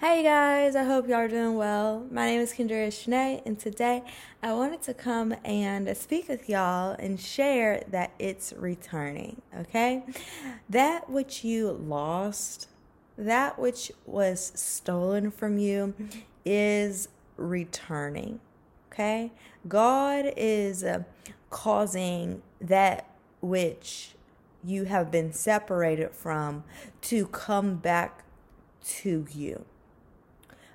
Hey guys, I hope y'all are doing well. My name is Kendria Shanae, and today I wanted to come and speak with y'all and share that it's returning, okay? That which you lost, that which was stolen from you is returning, okay? God is causing that which you have been separated from to come back to you.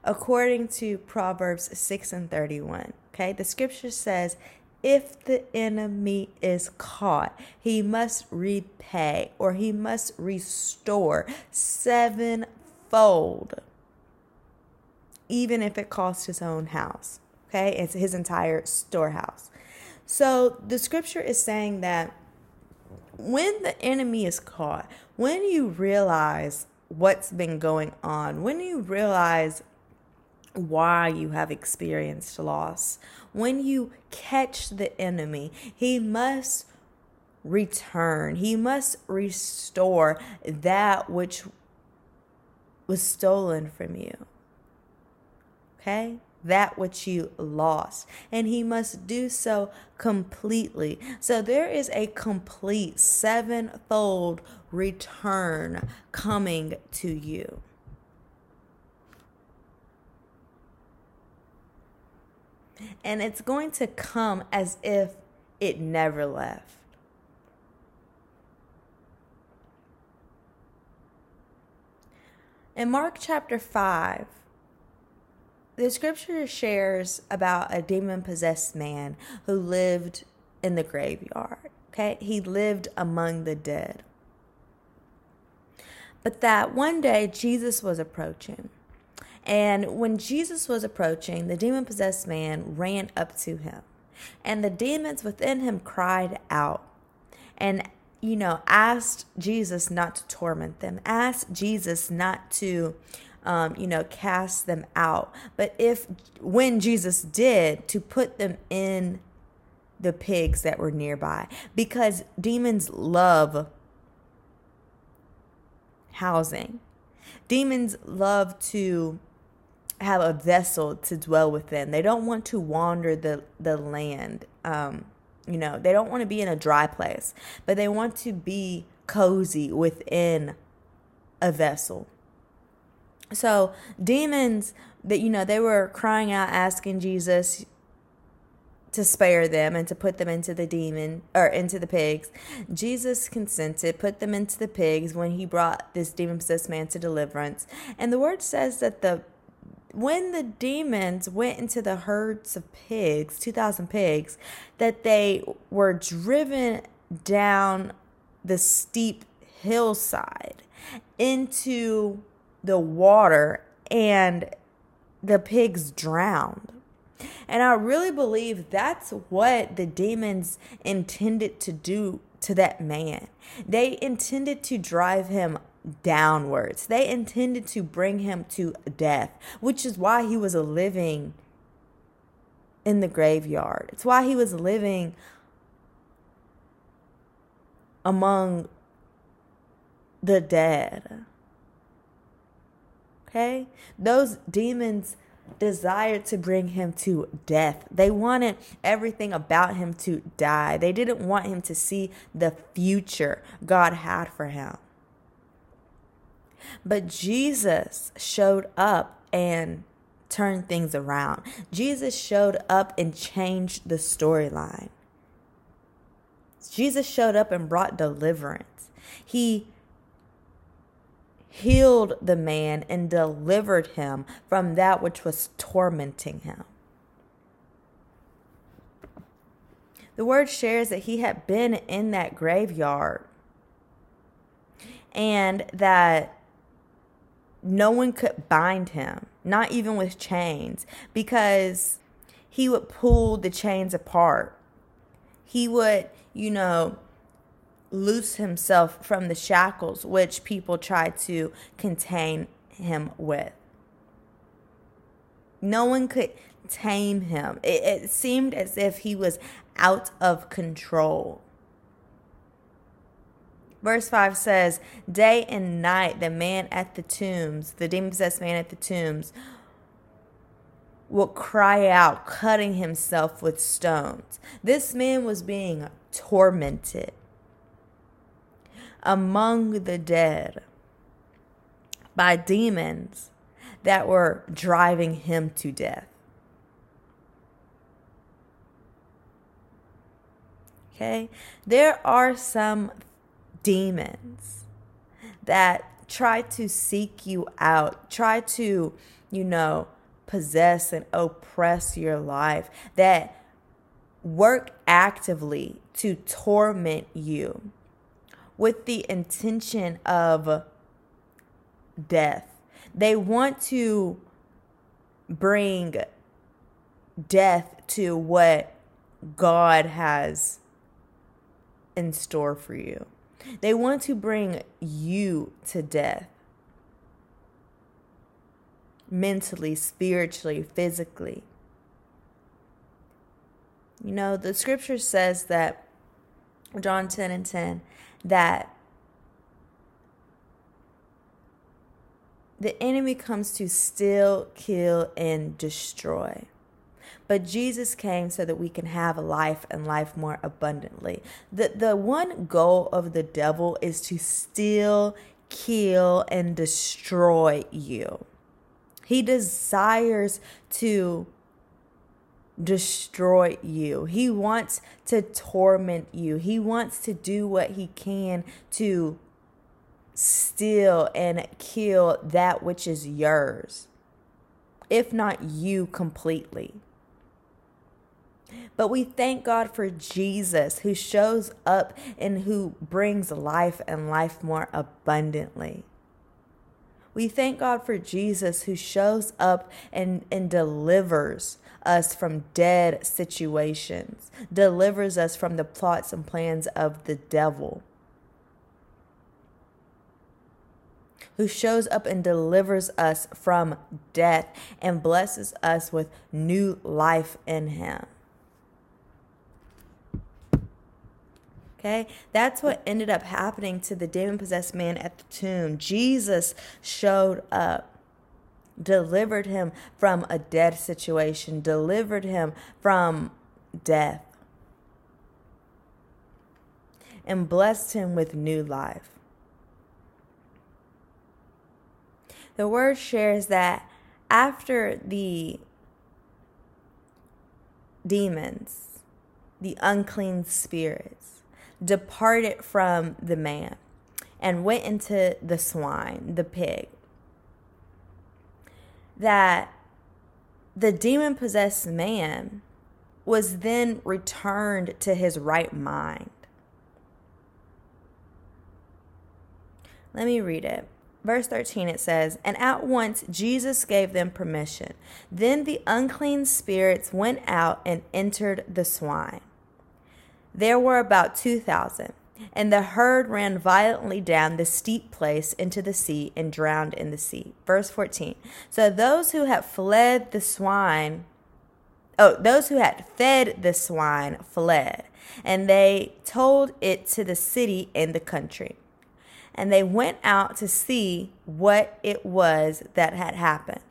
According to Proverbs 6:31, okay, the scripture says, if the enemy is caught, he must repay, or he must restore sevenfold, even if it costs his own house, okay, it's his entire storehouse. So the scripture is saying that when the enemy is caught, when you realize what's been going on, when you realize why you have experienced loss, when you catch the enemy, he must return. He must restore that which was stolen from you. Okay? That which you lost. And he must do so completely. So there is a complete sevenfold return coming to you. And it's going to come as if it never left. In Mark chapter 5, the scripture shares about a demon-possessed man who lived in the graveyard. Okay, he lived among the dead. But that one day Jesus was approaching. And when Jesus was approaching, the demon-possessed man ran up to him. And the demons within him cried out and, asked Jesus not to torment them, asked Jesus not to, cast them out. But when Jesus did, to put them in the pigs that were nearby, because demons love housing. Demons love to have a vessel to dwell within. They don't want to wander the land. They don't want to be in a dry place, but they want to be cozy within a vessel. So demons that, they were crying out, asking Jesus to spare them and to put them into the demon or into the pigs. Jesus consented, put them into the pigs when he brought this demon-possessed man to deliverance. And the word says that when the demons went into the herds of pigs, 2,000 pigs, that they were driven down the steep hillside into the water, and the pigs drowned. And I really believe that's what the demons intended to do to that man. They intended to drive him downwards. They intended to bring him to death, which is why he was living in the graveyard. It's why he was living among the dead. Okay? Those demons desired to bring him to death. They wanted everything about him to die. They didn't want him to see the future God had for him. But Jesus showed up and turned things around. Jesus showed up and changed the storyline. Jesus showed up and brought deliverance. He healed the man and delivered him from that which was tormenting him. The word shares that he had been in that graveyard and that no one could bind him, not even with chains, because he would pull the chains apart. He would, loose himself from the shackles which people tried to contain him with. No one could tame him. It seemed as if he was out of control. Verse 5 says, day and night the man at the tombs, the demon-possessed man at the tombs, will cry out, cutting himself with stones. This man was being tormented among the dead by demons that were driving him to death. Okay, there are some demons that try to seek you out, try to, possess and oppress your life, that work actively to torment you with the intention of death. They want to bring death to what God has in store for you. They want to bring you to death. Mentally, spiritually, physically. The scripture says that, John 10:10, that the enemy comes to steal, kill, and destroy. But Jesus came so that we can have life and life more abundantly. The one goal of the devil is to steal, kill, and destroy you. He desires to destroy you. He wants to torment you. He wants to do what he can to steal and kill that which is yours, if not you completely. But we thank God for Jesus, who shows up and who brings life and life more abundantly. We thank God for Jesus, who shows up and delivers us from dead situations, delivers us from the plots and plans of the devil, who shows up and delivers us from death and blesses us with new life in him. Okay, that's what ended up happening to the demon-possessed man at the tomb. Jesus showed up, delivered him from a dead situation, delivered him from death, and blessed him with new life. The word shares that after the demons, the unclean spirits, departed from the man and went into the swine, the pig, that the demon-possessed man was then returned to his right mind. Let me read it. Verse 13, it says, and at once Jesus gave them permission. Then the unclean spirits went out and entered the swine. There were about 2,000, and the herd ran violently down the steep place into the sea and drowned in the sea. Verse 14, so those who had fed the swine fled, and they told it to the city and the country. And they went out to see what it was that had happened.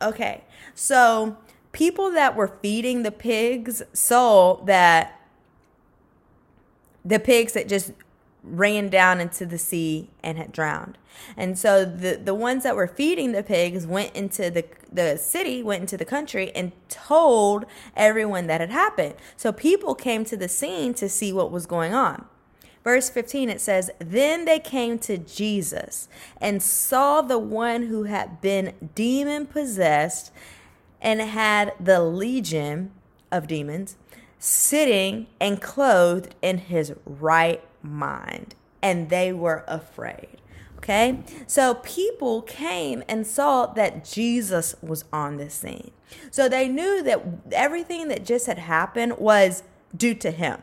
Okay, so people that were feeding the pigs saw that the pigs that just ran down into the sea and had drowned. And so the ones that were feeding the pigs went into the city, went into the country, and told everyone that had happened. So people came to the scene to see what was going on. Verse 15, it says, then they came to Jesus and saw the one who had been demon-possessed and had the legion of demons, sitting and clothed in his right mind. And they were afraid. Okay? So people came and saw that Jesus was on the scene. So they knew that everything that just had happened was due to him.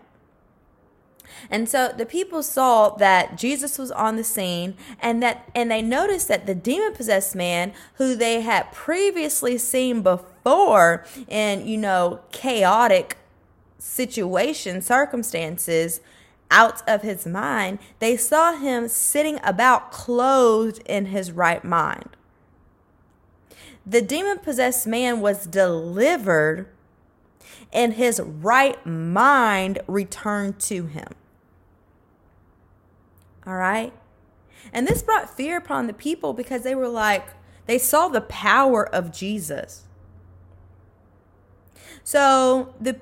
And so the people saw that Jesus was on the scene, and they noticed that the demon-possessed man, who they had previously seen before in, chaotic situations, circumstances, out of his mind, they saw him sitting about clothed in his right mind. The demon-possessed man was delivered, and his right mind returned to him. All right? And this brought fear upon the people because they were like, they saw the power of Jesus. So the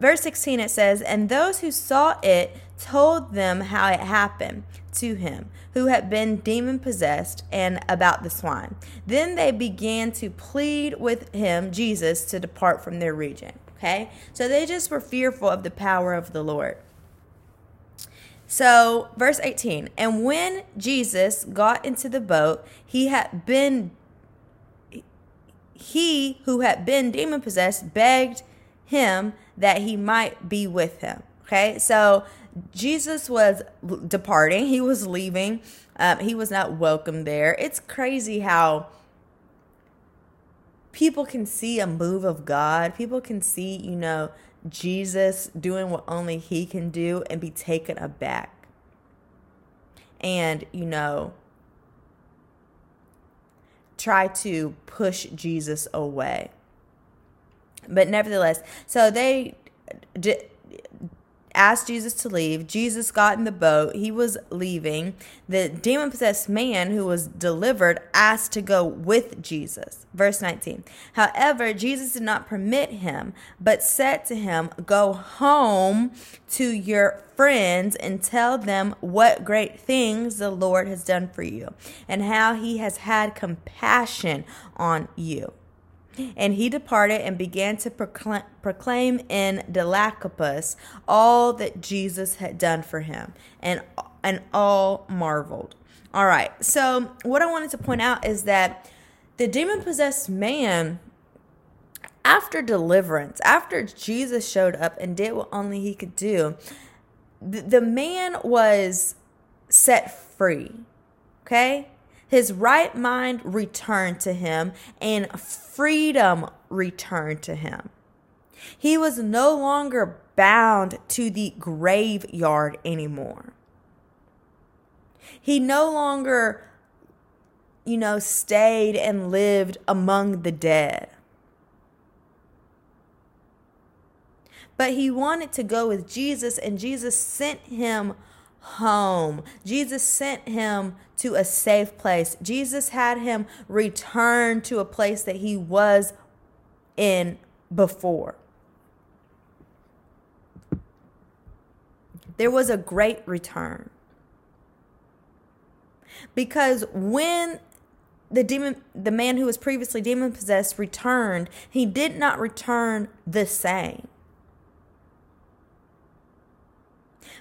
verse 16, it says, and those who saw it told them how it happened to him who had been demon possessed and about the swine. Then they began to plead with him, Jesus, to depart from their region. Okay. So they just were fearful of the power of the Lord. So verse 18, and when Jesus got into the boat, he who had been demon possessed begged him that he might be with him. Okay. So Jesus was departing. He was leaving. He was not welcome there. It's crazy how people can see a move of God. People can see, Jesus doing what only he can do and be taken aback. And, try to push Jesus away. But nevertheless, so they asked Jesus to leave. Jesus got in the boat. He was leaving. The demon-possessed man who was delivered asked to go with Jesus. Verse 19. However, Jesus did not permit him, but said to him, go home to your friends and tell them what great things the Lord has done for you and how he has had compassion on you. And he departed and began to proclaim in Decapolis all that Jesus had done for him, and all marveled. All right, so what I wanted to point out is that the demon-possessed man, after deliverance, after Jesus showed up and did what only he could do, the man was set free, okay? His right mind returned to him and freedom returned to him. He was no longer bound to the graveyard anymore. He no longer, stayed and lived among the dead. But he wanted to go with Jesus, and Jesus sent him home. Jesus sent him to a safe place. Jesus had him return to a place that he was in before. There was a great return. Because when the man who was previously demon possessed returned, he did not return the same.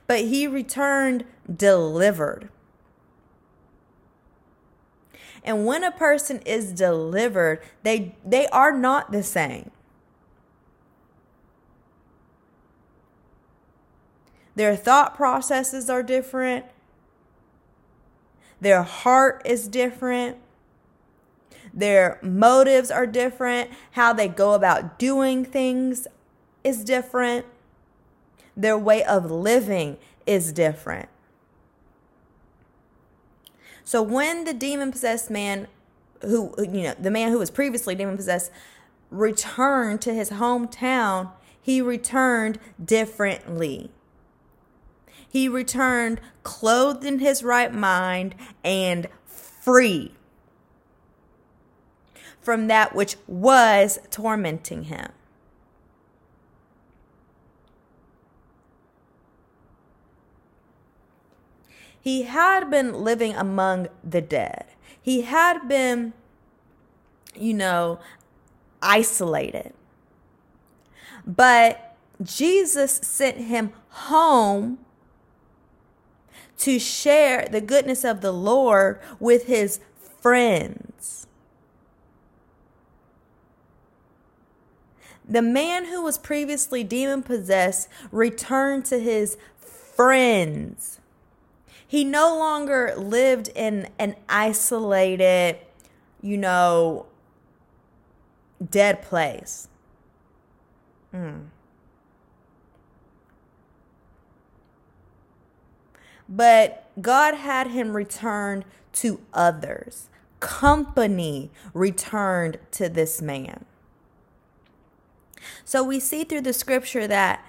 But he returned delivered. And when a person is delivered, they are not the same. Their thought processes are different. Their heart is different. Their motives are different. How they go about doing things is different. Their way of living is different. So when the demon-possessed man who, the man who was previously demon-possessed returned to his hometown, he returned differently. He returned clothed in his right mind and free from that which was tormenting him. He had been living among the dead. He had been, isolated. But Jesus sent him home to share the goodness of the Lord with his friends. The man who was previously demon-possessed returned to his friends. He no longer lived in an isolated, dead place. but God had him return to others. Company returned to this man. So we see through the scripture that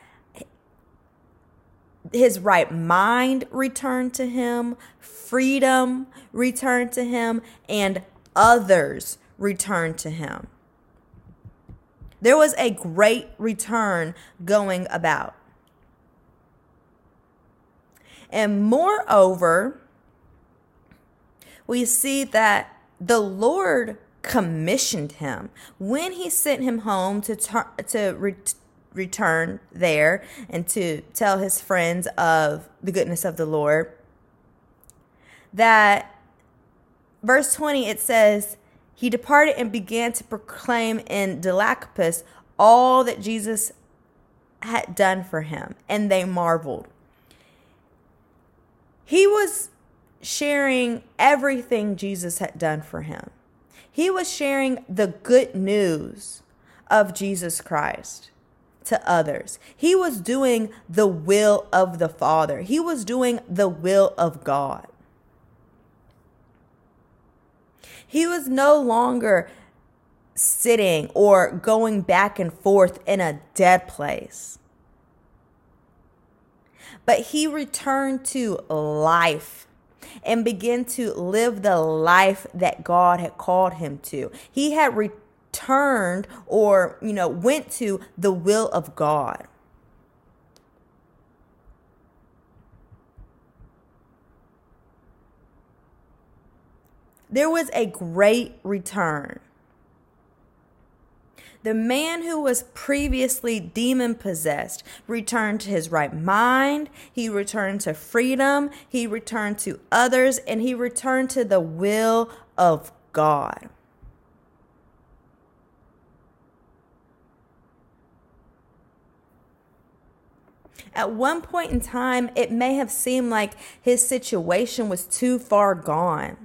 his right mind returned to him, freedom returned to him, and others returned to him. There was a great return going about. And moreover, we see that the Lord commissioned him when he sent him home to return there and to tell his friends of the goodness of the Lord. That verse 20, it says, he departed and began to proclaim in Decapolis all that Jesus had done for him, and they marveled. He was sharing everything Jesus had done for him. He was sharing the good news of Jesus Christ to others. He was doing the will of the Father. He was doing the will of God. He was no longer sitting or going back and forth in a dead place, but he returned to life and began to live the life that God had called him to. He had returned or, went to the will of God. There was a great return. The man who was previously demon-possessed returned to his right mind. He returned to freedom. He returned to others, and he returned to the will of God. At one point in time, it may have seemed like his situation was too far gone.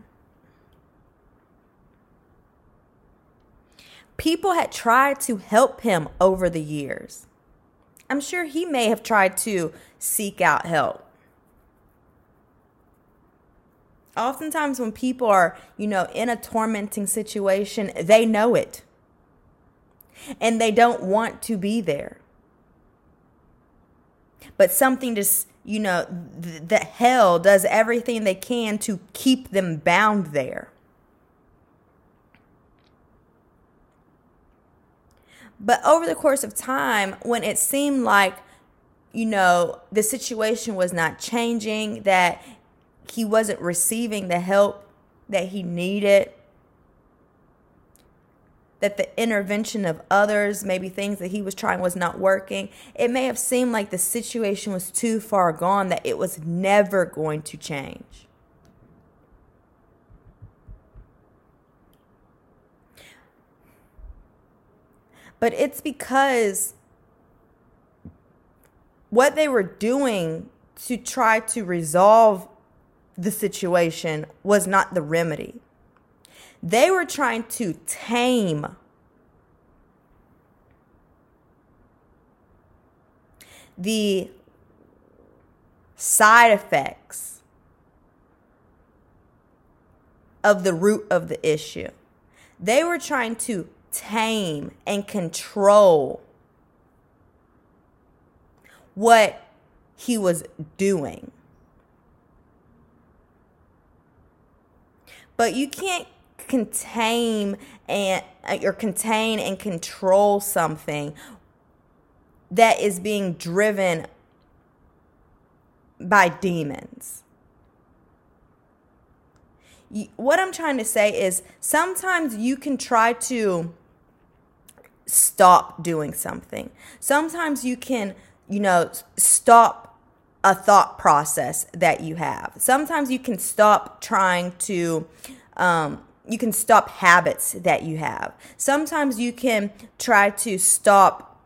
People had tried to help him over the years. I'm sure he may have tried to seek out help. Oftentimes when people are, in a tormenting situation, they know it. And they don't want to be there. But something just, the hell does everything they can to keep them bound there. But over the course of time, when it seemed like, the situation was not changing, that he wasn't receiving the help that he needed, that the intervention of others, maybe things that he was trying was not working, it may have seemed like the situation was too far gone, that it was never going to change. But it's because what they were doing to try to resolve the situation was not the remedy. They were trying to tame. The side effects of the root of the issue. They were trying to tame and control what he was doing. But you can't contain and control something that is being driven by demons. What I'm trying to say is sometimes you can try to stop doing something. Sometimes you can, stop a thought process that you have. Sometimes you can stop trying to, you can stop habits that you have. Sometimes you can try to stop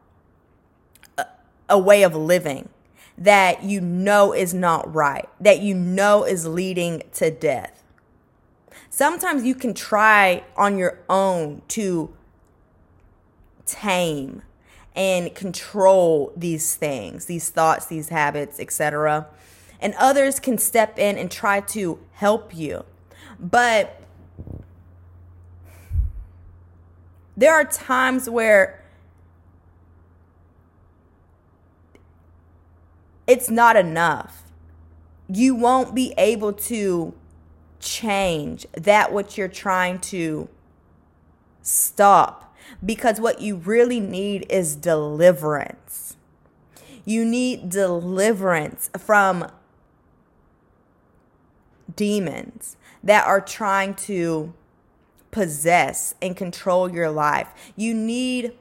a way of living that is not right, that is leading to death. Sometimes you can try on your own to tame and control these things, these thoughts, these habits, etc. and others can step in and try to help you. But there are times where it's not enough. You won't be able to change that what you're trying to stop, because what you really need is deliverance. You need deliverance from demons that are trying to possess and control your life. You need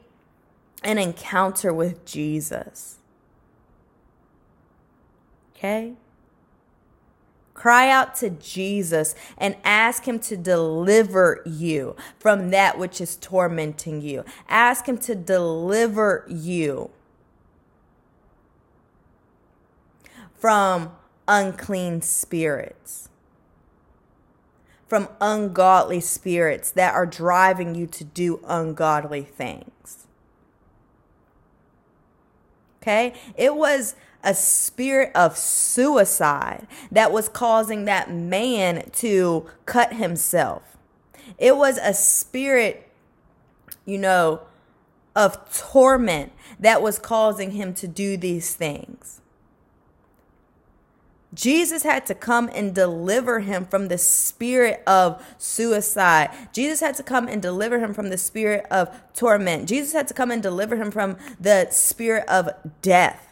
an encounter with Jesus. Okay? Cry out to Jesus and ask him to deliver you from that which is tormenting you. Ask him to deliver you from unclean spirits, from ungodly spirits that are driving you to do ungodly things. Okay? It was a spirit of suicide that was causing that man to cut himself. It was a spirit, of torment that was causing him to do these things. Jesus had to come and deliver him from the spirit of suicide. Jesus had to come and deliver him from the spirit of torment. Jesus had to come and deliver him from the spirit of death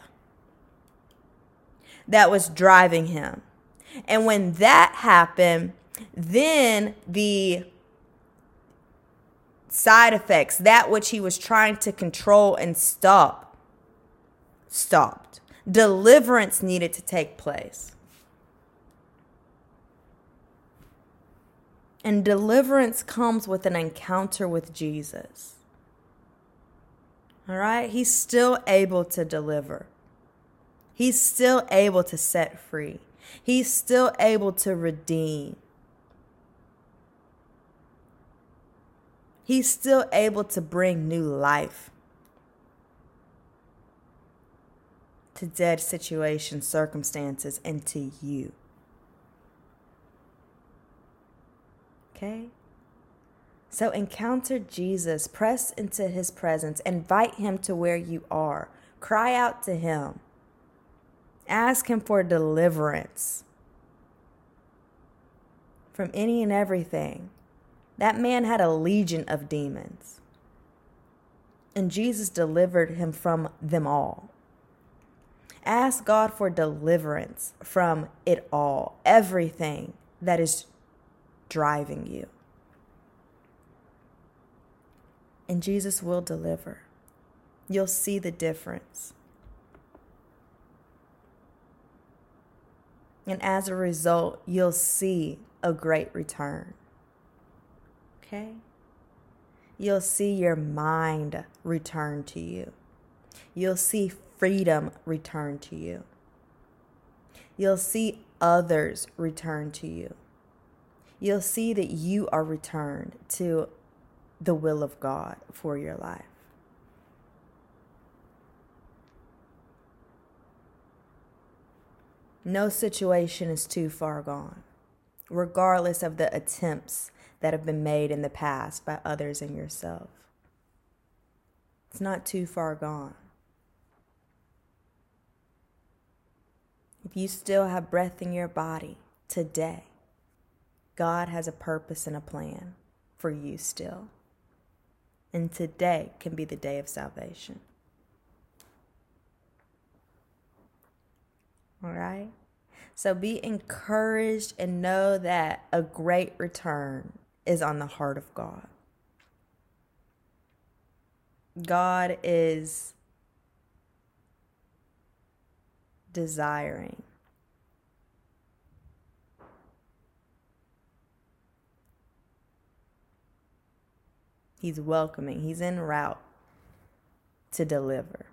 that was driving him. And when that happened, then the side effects, that which he was trying to control and stop, stopped. Deliverance needed to take place. And deliverance comes with an encounter with Jesus. All right? He's still able to deliver. He's still able to set free. He's still able to redeem. He's still able to bring new life to dead situations, circumstances, and to you. Okay? So encounter Jesus. Press into his presence. Invite him to where you are. Cry out to him. Ask him for deliverance from any and everything. That man had a legion of demons, and Jesus delivered him from them all. Ask God for deliverance from it all, everything that is driving you. And Jesus will deliver. You'll see the difference. And as a result, you'll see a great return. Okay? You'll see your mind return to you. You'll see freedom return to you. You'll see others return to you. You'll see that you are returned to the will of God for your life. No situation is too far gone, regardless of the attempts that have been made in the past by others and yourself. It's not too far gone. If you still have breath in your body today, God has a purpose and a plan for you still. And today can be the day of salvation. All right? So be encouraged and know that a great return is on the heart of God. God is desiring He's welcoming. He's en route to deliver.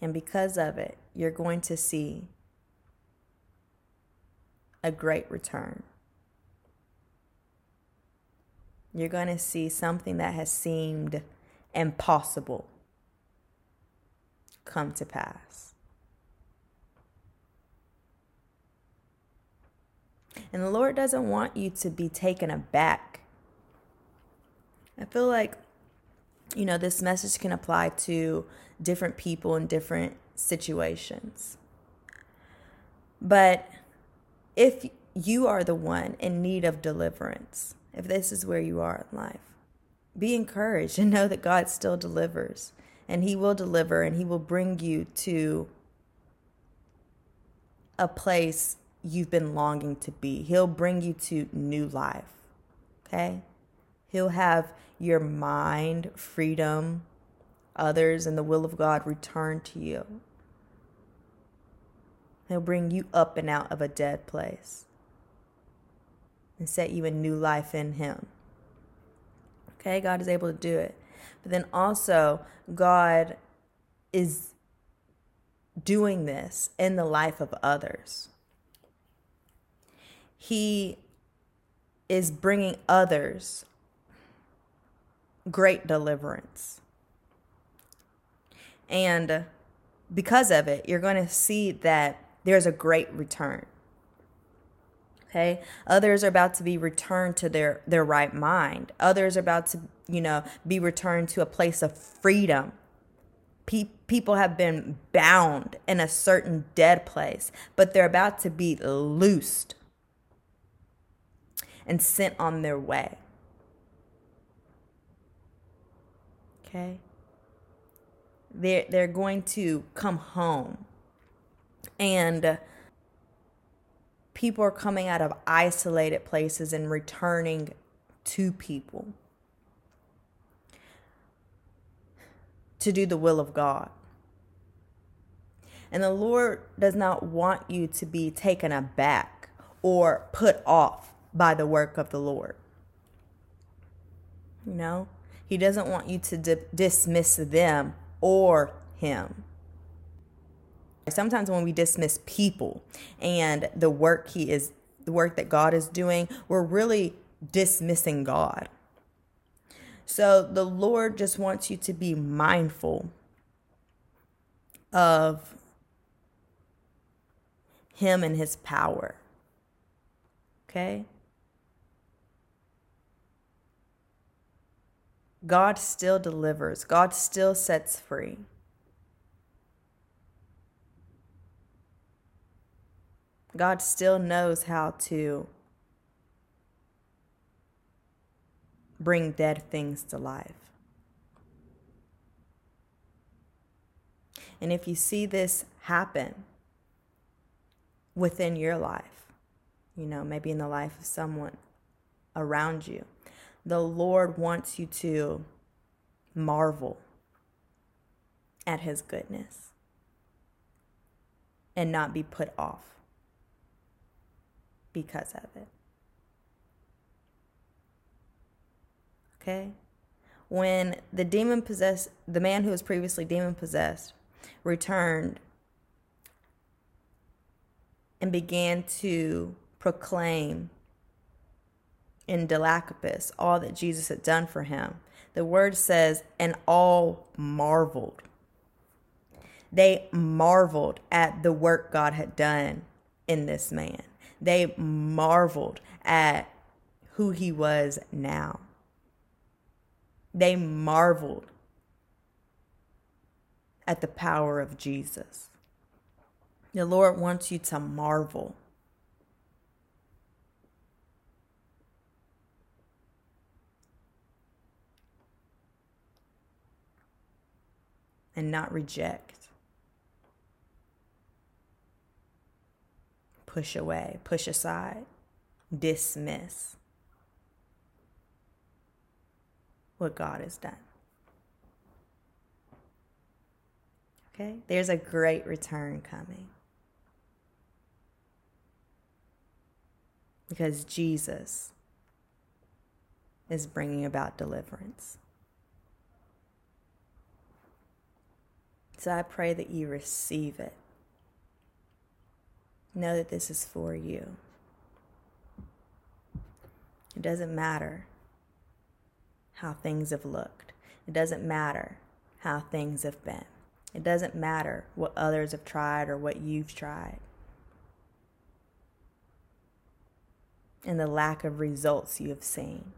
And because of it, you're going to see a great return. You're going to see something that has seemed impossible come to pass. And the Lord doesn't want you to be taken aback. I feel like, you know, this message can apply to different people in different situations. But if you are the one in need of deliverance, if this is where you are in life, be encouraged and know that God still delivers, and he will deliver, and he will bring you to a place you've been longing to be. He'll bring you to new life, okay? He'll have your mind, freedom, others, and the will of God return to you. He'll bring you up and out of a dead place and set you in new life in him. Okay, God is able to do it. But then also, God is doing this in the life of others. He is bringing others great deliverance. And because of it, you're going to see that there's a great return. Okay? Others are about to be returned to their right mind. Others are about to, you know, be returned to a place of freedom. People have been bound in a certain dead place, but they're about to be loosed and sent on their way. Okay? They're going to come home. And people are coming out of isolated places and returning to people to do the will of God. And the Lord does not want you to be taken aback or put off by the work of the Lord. You know, he doesn't want you to dismiss them or him. Sometimes when we dismiss people and the work that God is doing, we're really dismissing God. So the Lord just wants you to be mindful of him and his power. Okay? God still delivers. God still sets free. God still knows how to bring dead things to life. And if you see this happen within your life, you know, maybe in the life of someone around you, the Lord wants you to marvel at his goodness and not be put off because of it. Okay? When the man who was previously demon-possessed returned and began to proclaim in Decapolis all that Jesus had done for him, the word says, and all marveled. They marveled at the work God had done in this man. They marveled at who he was now. They marveled at the power of Jesus. The Lord wants you to marvel. And not reject. Push away, push aside, dismiss what God has done. Okay? There's a great return coming. Because Jesus is bringing about deliverance. So I pray that you receive it. Know that this is for you. It doesn't matter how things have looked. It doesn't matter how things have been. It doesn't matter what others have tried or what you've tried. and the lack of results you have seen.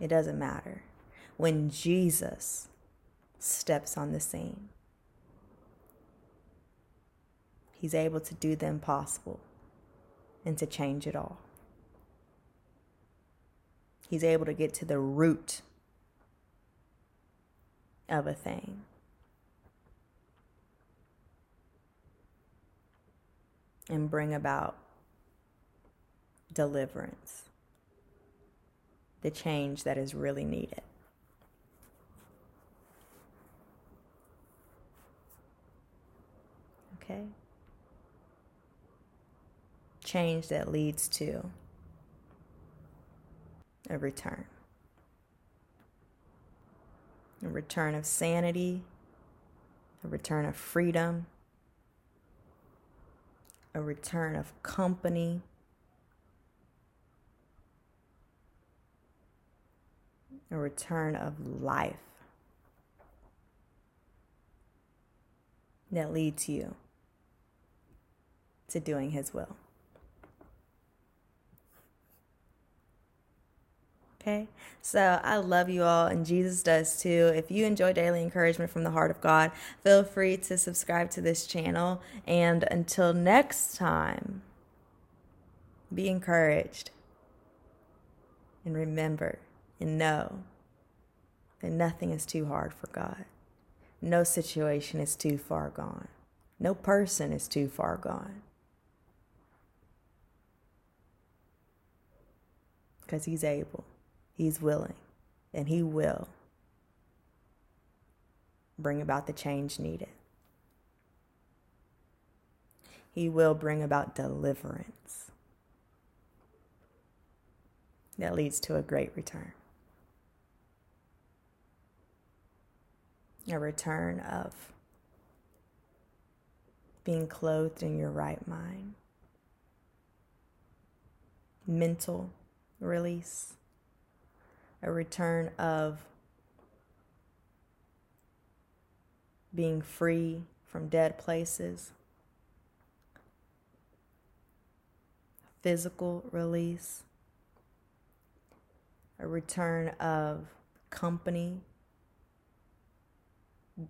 It doesn't matter. When Jesus steps on the scene, he's able to do the impossible and to change it all. He's able to get to the root of a thing. And bring about deliverance, the change that is really needed. Okay? Change that leads to a return of sanity, a return of freedom, a return of company, a return of life that leads you to doing his will. Okay, so I love you all, and Jesus does too. If you enjoy daily encouragement from the heart of God, feel free to subscribe to this channel. And until next time, be encouraged. And remember and know that nothing is too hard for God. No situation is too far gone. No person is too far gone. Because he's able. He's willing, and he will bring about the change needed. He will bring about deliverance that leads to a great return. A return of being clothed in your right mind. Mental release. A return of being free from dead places. Physical release. A return of company.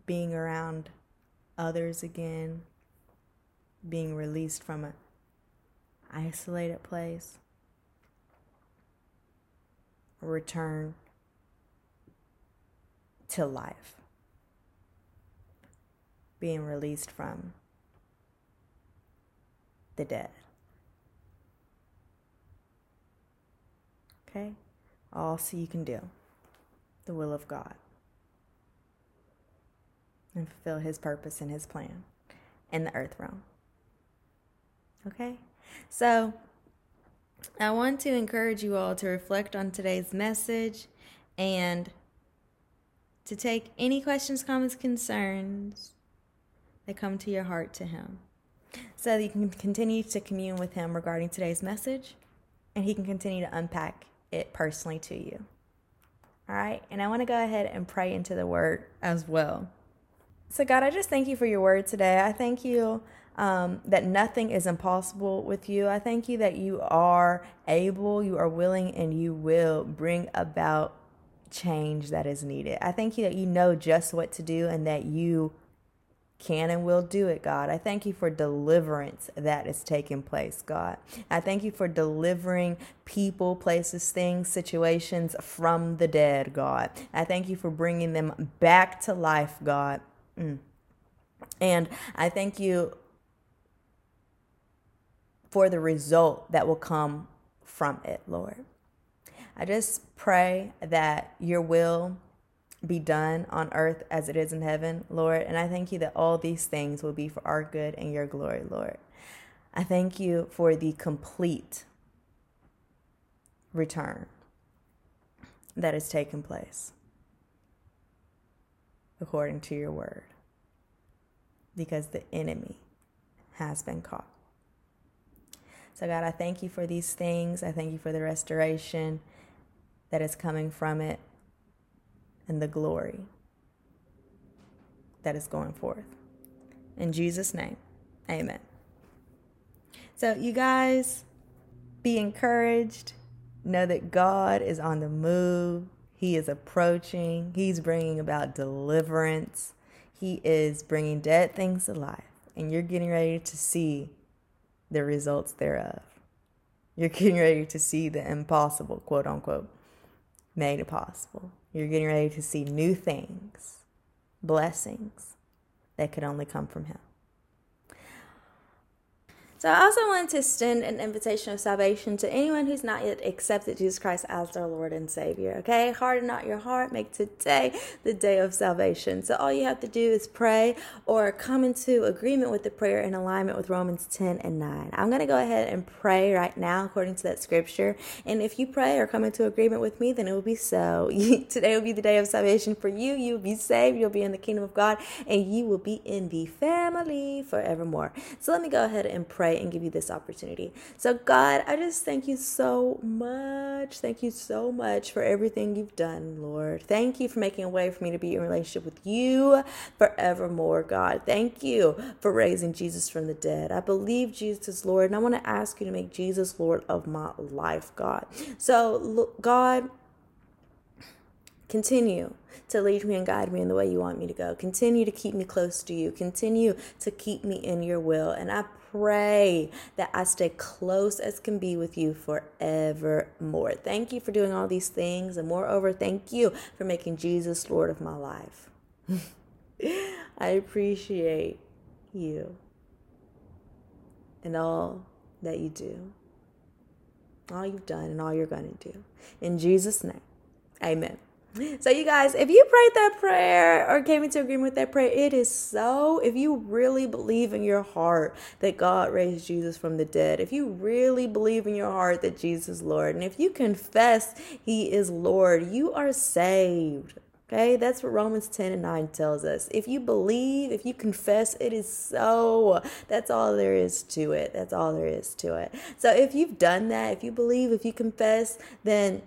Being around others again. Being released from an isolated place. Return to life, being released from the dead. Okay? All so you can do the will of God and fulfill his purpose and his plan in the earth realm. Okay? So I want to encourage you all to reflect on today's message and to take any questions, comments, concerns that come to your heart to him, so that you can continue to commune with him regarding today's message, and he can continue to unpack it personally to you. All right. And I want to go ahead and pray into the word as well. So God, I just thank you for your word today. I thank you that nothing is impossible with you. I thank you that you are able, you are willing, and you will bring about change that is needed. I thank you that you know just what to do and that you can and will do it, God. I thank you for deliverance that is taking place, God. I thank you for delivering people, places, things, situations from the dead, God. I thank you for bringing them back to life, God. And I thank you for the result that will come from it, Lord. I just pray that your will be done on earth as it is in heaven, Lord. And I thank you that all these things will be for our good and your glory, Lord. I thank you for the complete return that has taken place according to your word, because the enemy has been caught. So God, I thank you for these things. I thank you for the restoration that is coming from it and the glory that is going forth. In Jesus' name, amen. So you guys, Be encouraged. Know that God is on the move. He is approaching. He's bringing about deliverance. He is bringing dead things to life. And you're getting ready to see the results thereof. You're getting ready to see the impossible, quote unquote, made it possible. You're getting ready to see new things, blessings that could only come from Him. So I also wanted to extend an invitation of salvation to anyone who's not yet accepted Jesus Christ as their Lord and Savior, okay? Harden not your heart. Make today the day of salvation. So all you have to do is pray or come into agreement with the prayer in alignment with Romans 10 and 9. I'm going to go ahead and pray right now according to that scripture. And if you pray or come into agreement with me, then it will be so. Today will be the day of salvation for you. You will be saved. You'll be in the kingdom of God. And you will be in the family forevermore. So let me go ahead and pray and give you this opportunity. So God, I just thank you so much. Thank you so much for everything you've done, Lord. Thank you for making a way for me to be in relationship with you forevermore, God. Thank you for raising Jesus from the dead. I believe Jesus is Lord, and I want to ask you to make Jesus Lord of my life, God. So God, continue to lead me and guide me in the way you want me to go. Continue to keep me close to you. Continue to keep me in your will. And I pray that I stay close as can be with you forevermore. Thank you for doing all these things. And moreover, thank you for making Jesus Lord of my life. I appreciate you and all that you do, all you've done, and all you're going to do. In Jesus' name, amen. So you guys, if you prayed that prayer or came into agreement with that prayer, it is so. If you really believe in your heart that God raised Jesus from the dead, if you really believe in your heart that Jesus is Lord, and if you confess He is Lord, you are saved. Okay, that's what Romans 10 and 9 tells us. If you believe, if you confess, it is so. That's all there is to it. That's all there is to it. So if you've done that, if you believe, if you confess, then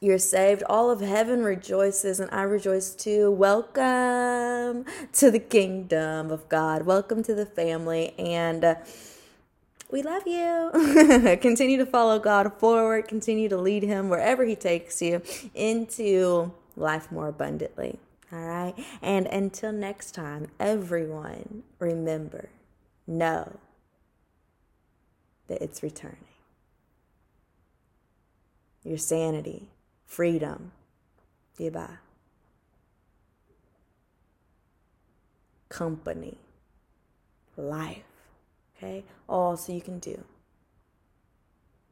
you're saved. All of heaven rejoices, and I rejoice too. Welcome to the kingdom of God. Welcome to the family, and we love you. Continue to follow God forward. Continue to lead Him wherever He takes you into life more abundantly. All right? And until next time, everyone, remember, know that it's returning. Your sanity, freedom, Yabah, company, life, okay? All so you can do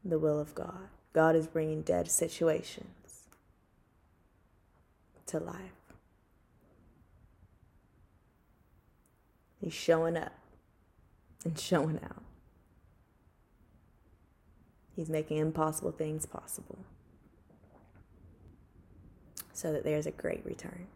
the will of God. God is bringing dead situations to life. He's showing up and showing out. He's making impossible things possible so that there's a great return.